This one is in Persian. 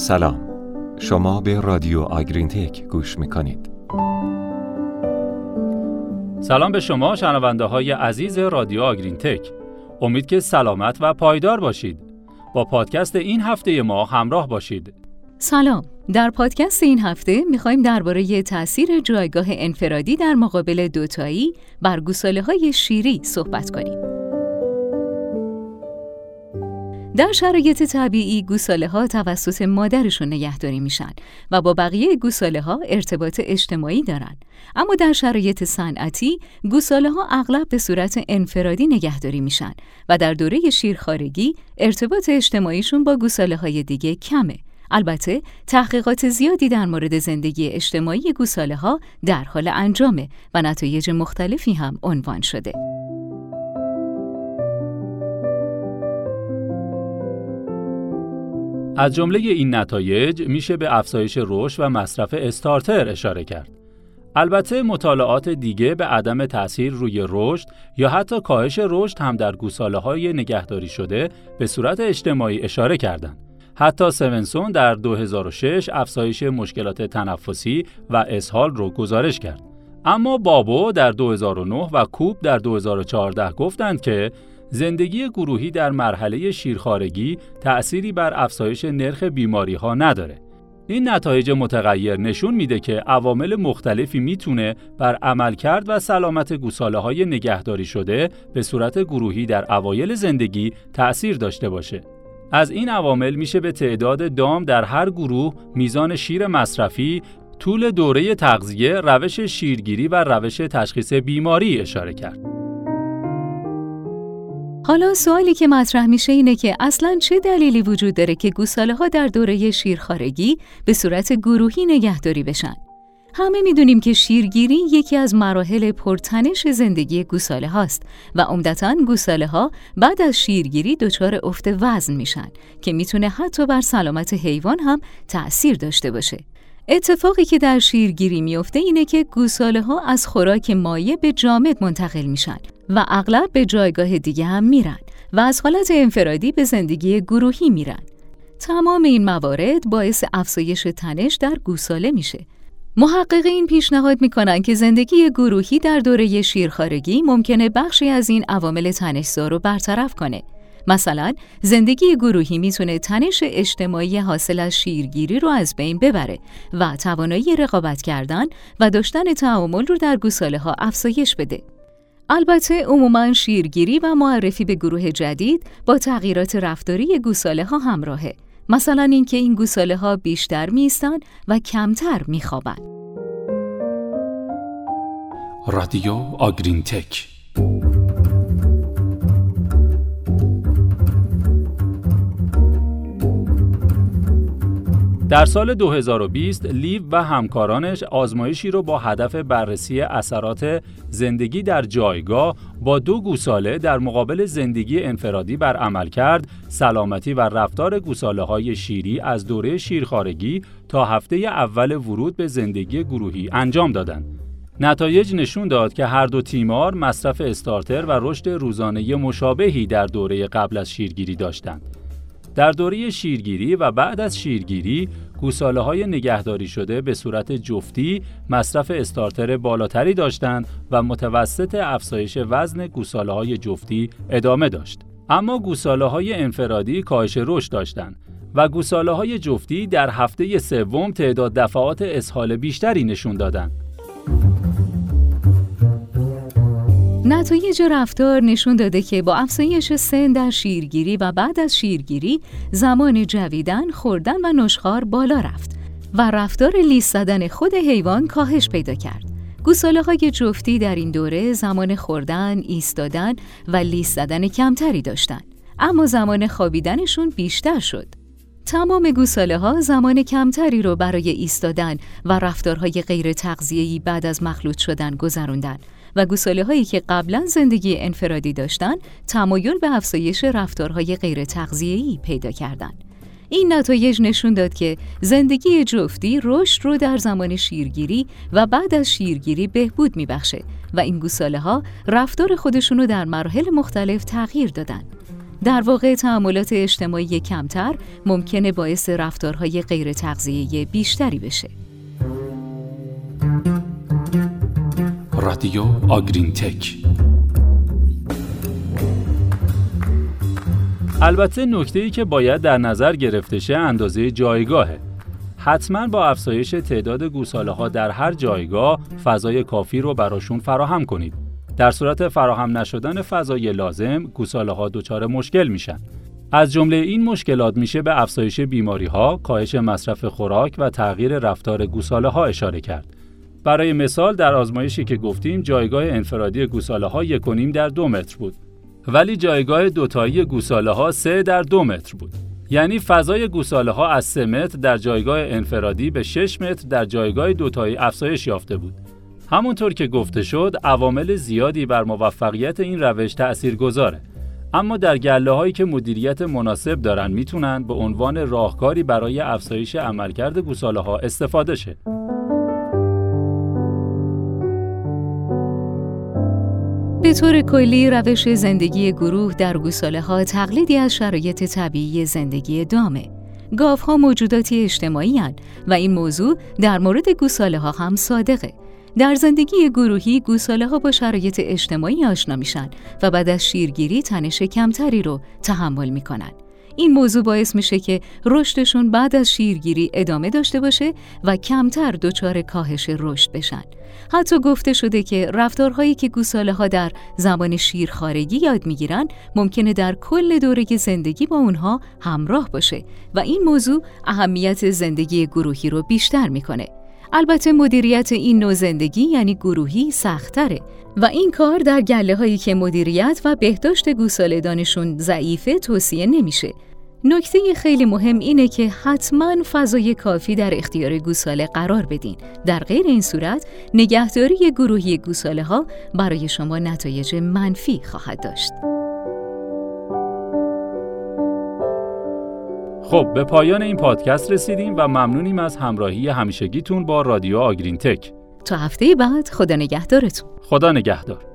سلام، شما به رادیو آگرین تک گوش میکنید. سلام به شما شنونده های عزیز رادیو آگرین تک. امید که سلامت و پایدار باشید. با پادکست این هفته ما همراه باشید. سلام، در پادکست این هفته میخواییم درباره تأثیر جایگاه انفرادی در مقابل دوتایی بر گوساله های شیری صحبت کنیم. در شرایط طبیعی گوساله‌ها توسط مادرشون نگهداری میشن و با بقیه گوساله‌ها ارتباط اجتماعی دارن، اما در شرایط صنعتی گوساله‌ها اغلب به صورت انفرادی نگهداری میشن و در دوره شیرخوارگی ارتباط اجتماعیشون با گوساله‌های دیگه کمه. البته تحقیقات زیادی در مورد زندگی اجتماعی گوساله‌ها در حال انجامه و نتایج مختلفی هم عنوان شده. از جمله این نتایج میشه به افزایش رشد و مصرف استارتر اشاره کرد. البته مطالعات دیگه به عدم تأثیر روی رشد یا حتی کاهش رشد هم در گوساله‌های نگهداری شده به صورت اجتماعی اشاره کردند. حتی سمنسون در 2006 افزایش مشکلات تنفسی و اسهال رو گزارش کرد. اما بابو در 2009 و کوب در 2014 گفتند که زندگی گروهی در مرحله شیرخوارگی تأثیری بر افزایش نرخ بیماری‌ها نداره. این نتایج متغیر نشون میده که عوامل مختلفی میتونه بر عملکرد و سلامت گوساله‌های نگهداری شده به صورت گروهی در اوایل زندگی تأثیر داشته باشه. از این عوامل میشه به تعداد دام در هر گروه، میزان شیر مصرفی، طول دوره تغذیه، روش شیرگیری و روش تشخیص بیماری اشاره کرد. حالا سوالی که مطرح میشه اینه که اصلاً چه دلیلی وجود داره که گوساله‌ها در دوره شیرخوارگی به صورت گروهی نگهداری بشن؟ همه میدونیم که شیرگیری یکی از مراحل پرتنش زندگی گوساله‌هاست و عمدتاً گوساله‌ها بعد از شیرگیری دچار افت وزن میشن که میتونه حتی بر سلامت حیوان هم تأثیر داشته باشه. اتفاقی که در شیرگیری میفته اینه که گوساله‌ها از خوراک مایع به جامد منتقل میشن و اغلب به جایگاه دیگه هم میرن و از حالت انفرادی به زندگی گروهی میرن. تمام این موارد باعث افزایش تنش در گوساله میشه. محققین پیشنهاد میکنن که زندگی گروهی در دوره شیرخوارگی ممکنه بخشی از این عوامل تنش‌زا رو برطرف کنه. مثلا زندگی گروهی میتونه تنش اجتماعی حاصل از شیرگیری رو از بین ببره و توانایی رقابت کردن و داشتن تعامل رو در گوساله‌ها افزایش بده. البته عموماً شیرگیری و معرفی به گروه جدید با تغییرات رفتاری گوساله‌ها همراهه. مثلا اینکه این گوساله‌ها بیشتر می‌ایستن و کمتر می‌خوابن. رادیو آگرین تک. در سال 2020 لیو و همکارانش آزمایشی رو با هدف بررسی اثرات زندگی در جایگاه با دو گوساله در مقابل زندگی انفرادی بر عملکرد، سلامتی و رفتار گوساله‌های شیری از دوره شیرخوارگی تا هفته اول ورود به زندگی گروهی انجام دادند. نتایج نشون داد که هر دو تیمار مصرف استارتر و رشد روزانه مشابهی در دوره قبل از شیرگیری داشتند. در دوره شیرگیری و بعد از شیرگیری، گوساله‌های نگهداری شده به صورت جفتی مصرف استارتر بالاتری داشتند و متوسط افزایش وزن گوساله‌های جفتی ادامه داشت. اما گوساله‌های انفرادی کاهش رشد داشتند و گوساله‌های جفتی در هفته سوم تعداد دفعات اسهال بیشتری نشون دادند. نتایج رفتار نشون داده که با افزایش سن در شیرگیری و بعد از شیرگیری زمان جویدن، خوردن و نشخوار بالا رفت و رفتار لیس زدن خود حیوان کاهش پیدا کرد. گوساله‌های جفتی در این دوره زمان خوردن، ایستادن و لیس زدن کمتری داشتند، اما زمان خوابیدنشون بیشتر شد. تمام گوساله‌ها زمان کمتری رو برای ایستادن و رفتارهای غیر تغذیه‌ای بعد از مخلوط شدن گذروندند و گوساله‌هایی که قبلا زندگی انفرادی داشتن تمایل به افزایش رفتارهای غیر تغذیه‌ای پیدا کردند. این نتایج نشون داد که زندگی جفتی رشد رو در زمان شیرگیری و بعد از شیرگیری بهبود می‌بخشه و این گوساله‌ها رفتار خودشون رو در مراحل مختلف تغییر دادن. در واقع تعاملات اجتماعی کمتر ممکنه باعث رفتارهای غیر تغذیه‌ای بیشتری بشه. رادیو آگرین تک. البته نکته‌ای که باید در نظر گرفته شه اندازه جایگاهه. حتما با افزایش تعداد گوساله‌ها در هر جایگاه فضای کافی رو براشون فراهم کنید. در صورت فراهم نشدن فضای لازم، گوساله‌ها دچار مشکل میشن. از جمله این مشکلات میشه به افزایش بیماری‌ها، کاهش مصرف خوراک و تغییر رفتار گوساله‌ها اشاره کرد. برای مثال در آزمایشی که گفتیم جایگاه انفرادی گوساله‌ها 1.5 در 2 متر بود، ولی جایگاه دوتایی گوساله‌ها 3 در 2 متر بود. یعنی فضای گوساله‌ها از 3 متر در جایگاه انفرادی به 6 متر در جایگاه دوتایی افزایش یافته بود. همونطور که گفته شد، عوامل زیادی بر موفقیت این روش تأثیر گذاره. اما در گله‌هایی که مدیریت مناسب دارن میتونن به عنوان راهکاری برای افزایش عملکرد گوساله‌ها استفاده شه. به طور کلی روش زندگی گروه در گوساله‌ها تقلیدی از شرایط طبیعی زندگی دامه. گاوها موجوداتی اجتماعی هن و این موضوع در مورد گوساله‌ها هم صادقه. در زندگی گروهی گوساله‌ها با شرایط اجتماعی آشنا میشن و بعد از شیرگیری تنش کمتری رو تحمل میکنن. این موضوع باعث میشه که رشدشون بعد از شیرگیری ادامه داشته باشه و کمتر دچار کاهش رشد بشن. حتی گفته شده که رفتارهایی که گوساله‌ها در زمان شیرخوارگی یاد میگیرن ممکنه در کل دوره زندگی با اونها همراه باشه و این موضوع اهمیت زندگی گروهی رو بیشتر میکنه. البته مدیریت این نوع زندگی یعنی گروهی سخت‌تره و این کار در گله‌هایی که مدیریت و بهداشت گوساله‌دانشون ضعیفه توصیه نمیشه. نکته خیلی مهم اینه که حتماً فضای کافی در اختیار گوساله قرار بدین. در غیر این صورت نگهداری گروهی گوساله‌ها برای شما نتایج منفی خواهد داشت. خب به پایان این پادکست رسیدیم و ممنونیم از همراهی همیشگیتون با رادیو آگرین تک. تا هفته بعد، خدا نگهدارتون. خدا نگهدار.